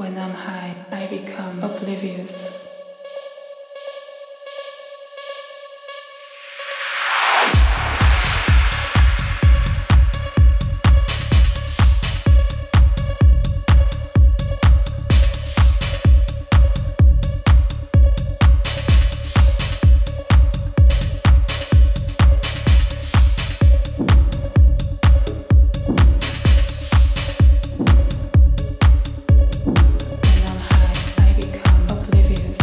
When I'm high, I become oblivious. When I'm high, I become oblivious.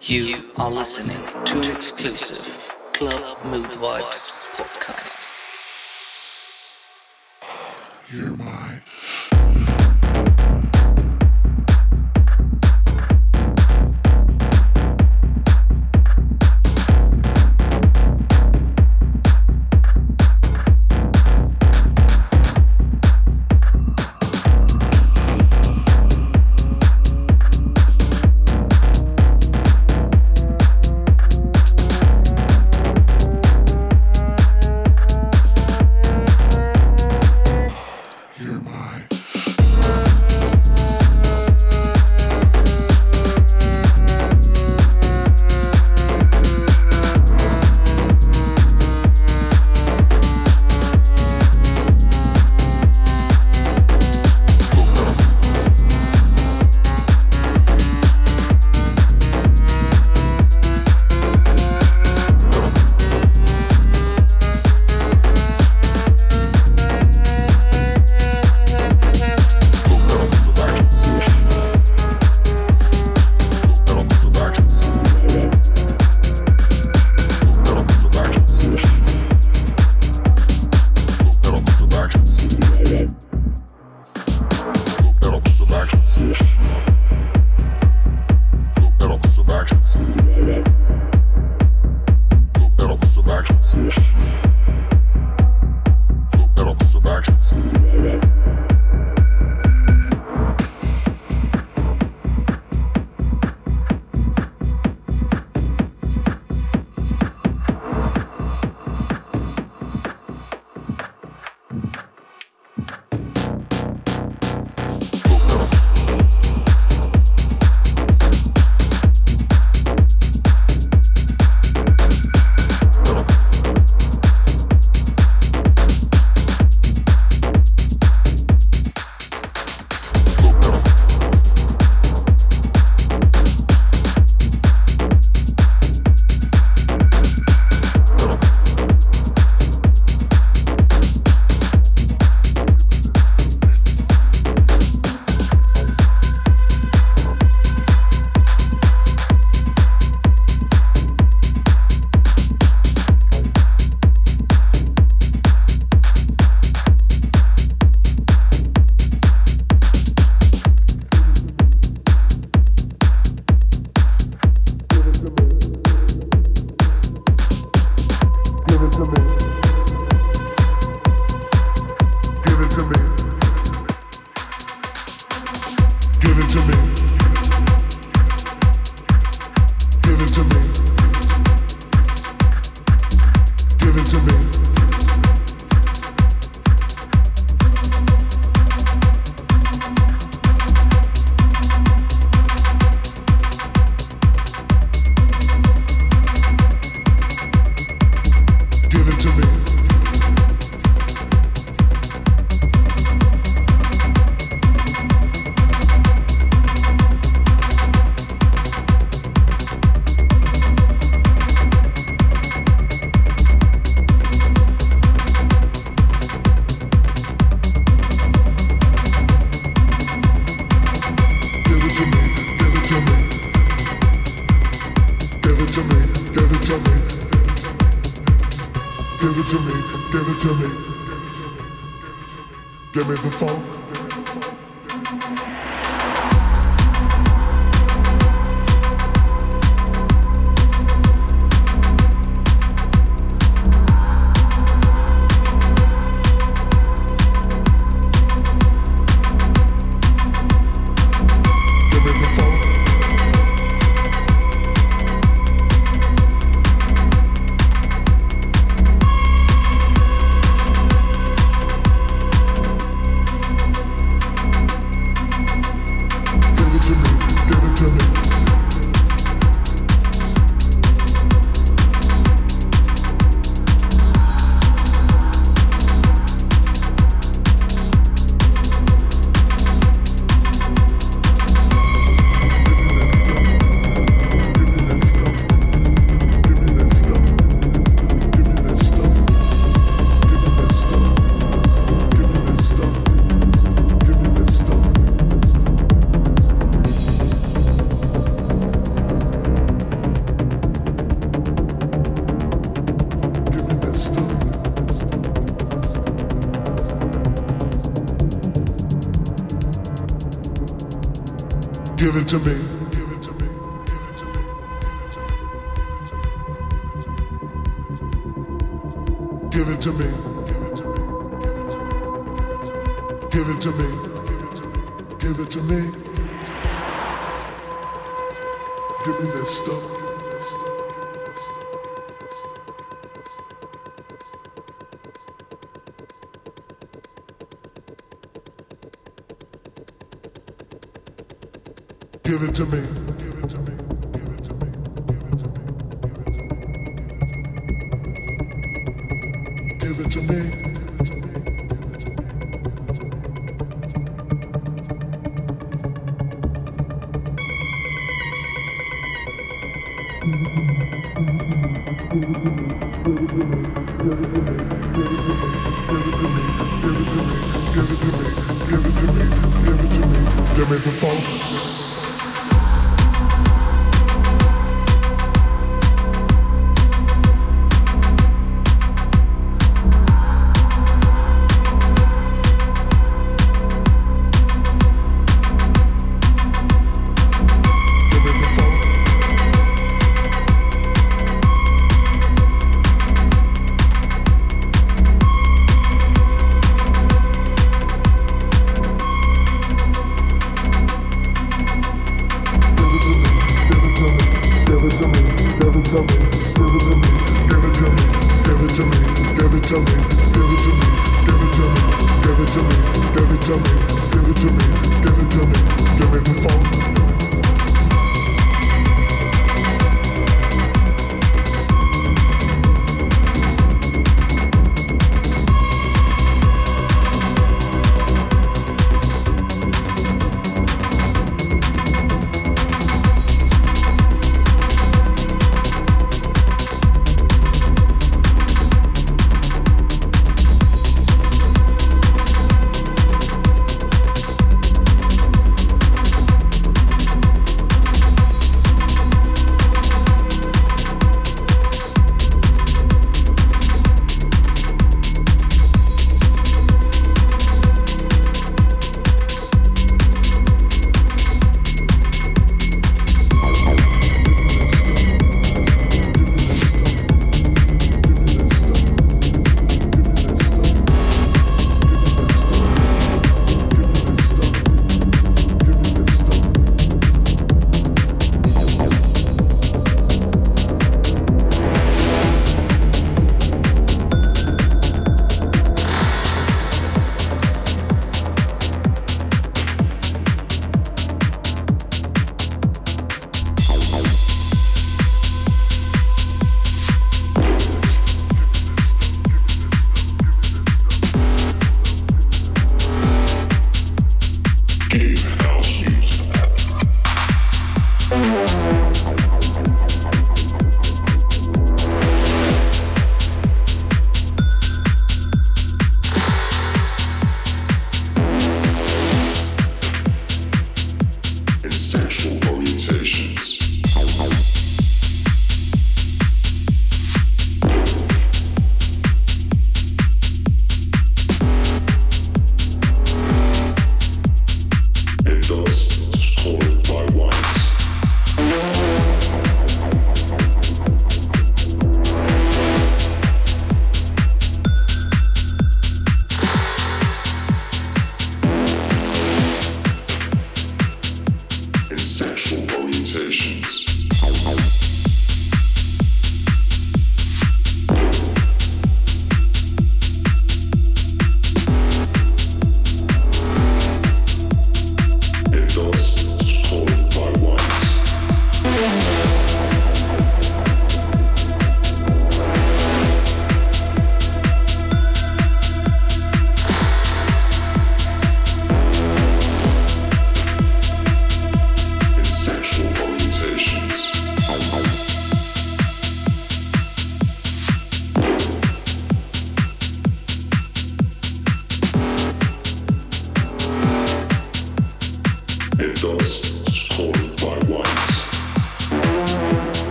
You are listening to exclusive Club Mood Vibes Podcast. You're mine. Give it to me. Give it to me. Give it to me. Give it to me. Give it to me. Give it to me. Give it to me. Give me that stuff. Give it to me. Give it to me. Give it to me. Give it to me. Give it to me. Give me the phone.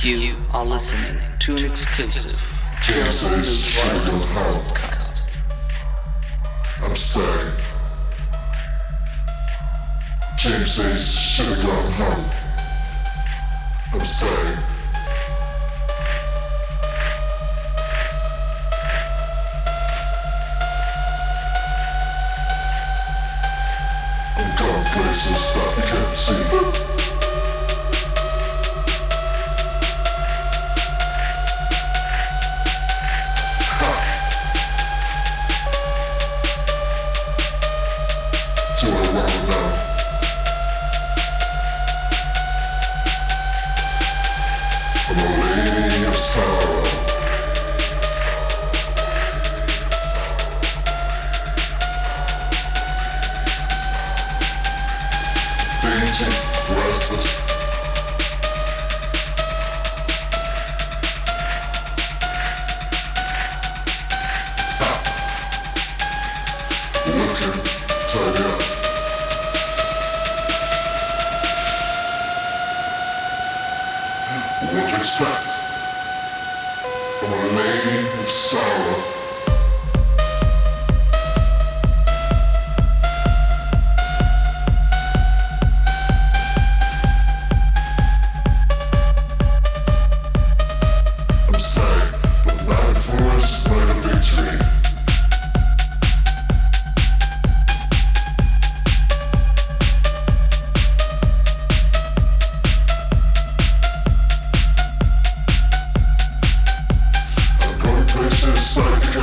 You are listening to an exclusive Club Mood Vibes Podcast. I'm staying. James says should have gone home. I'm staying. I'm going places that you can't see. Do I want to know? I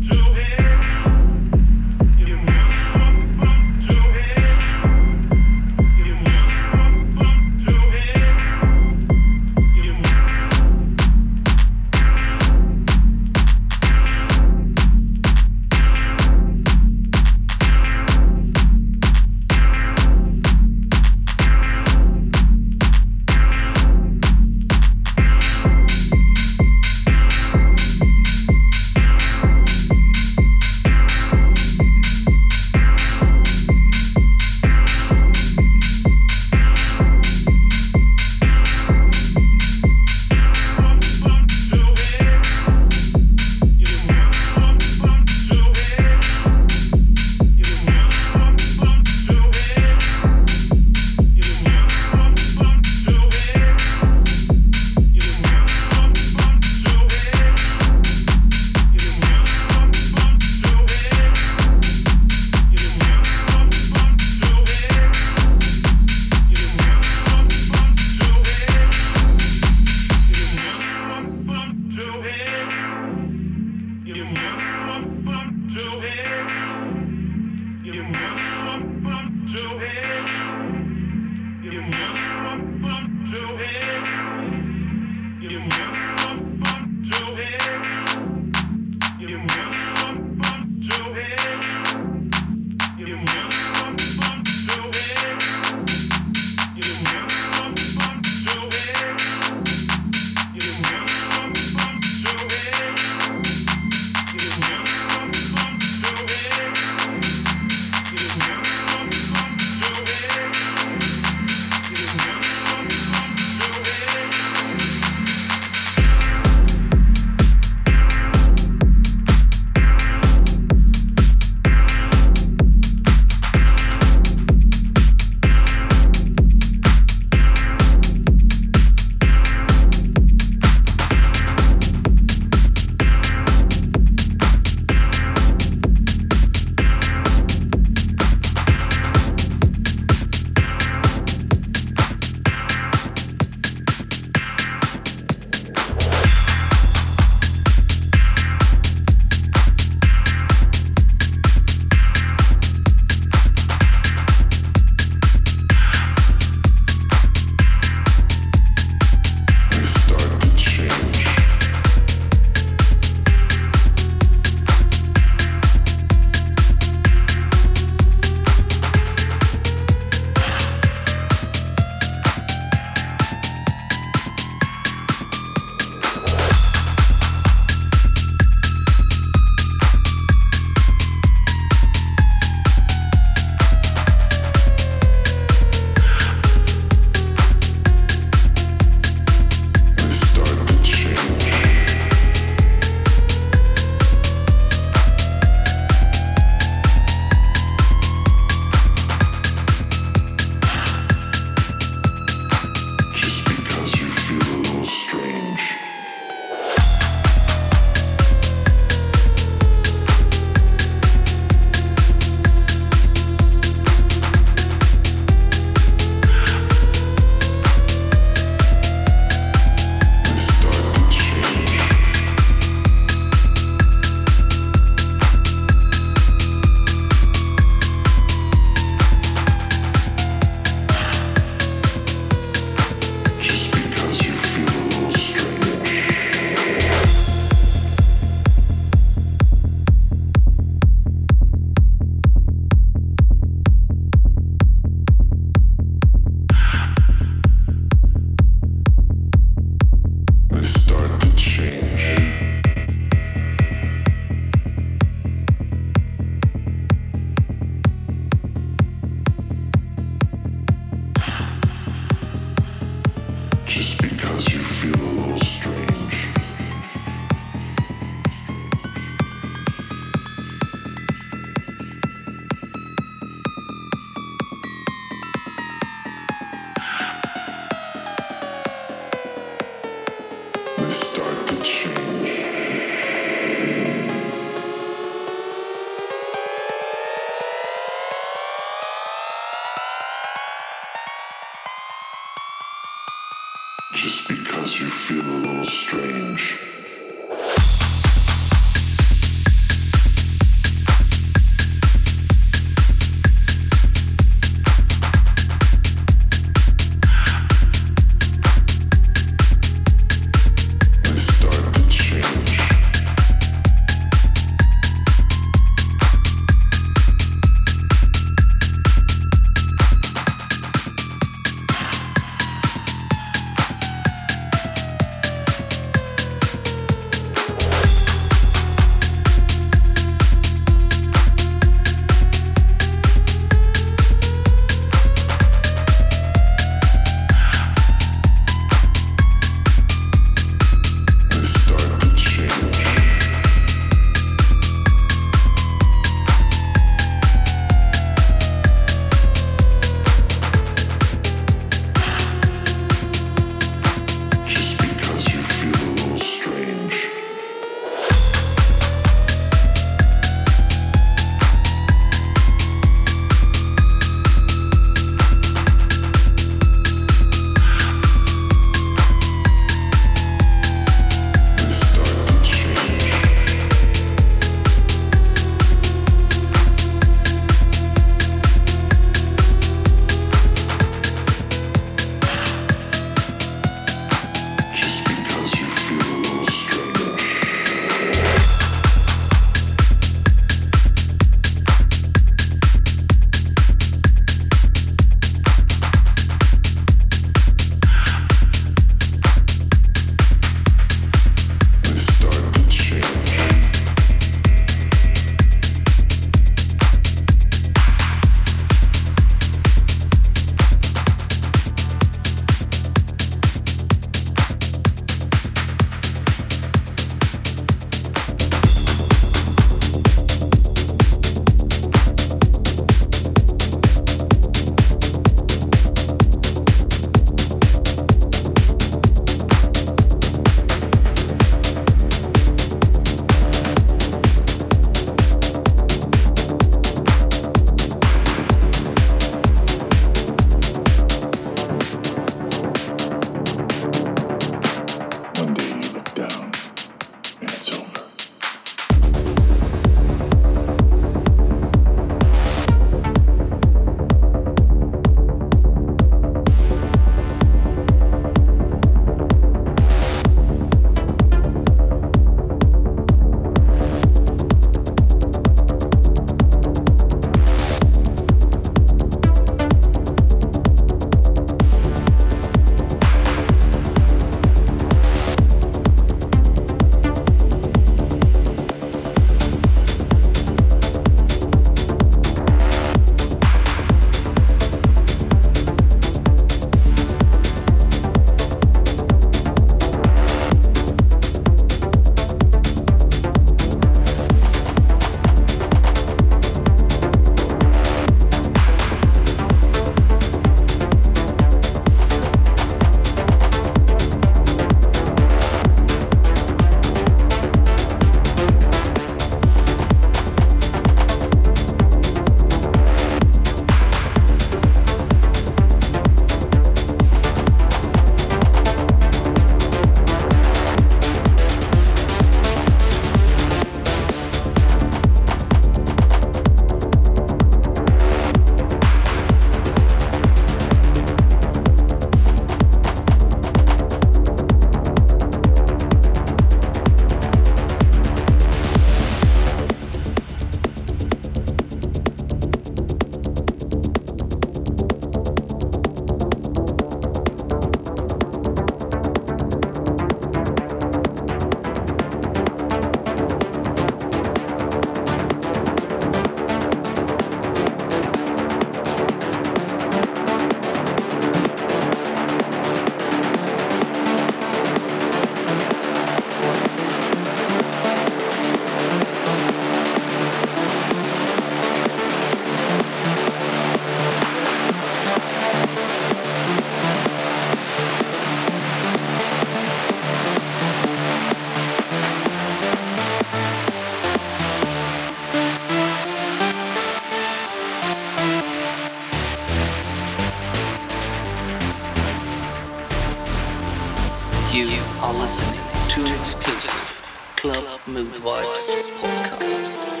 are listening to an exclusive Club Mood Vibes Podcast.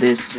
This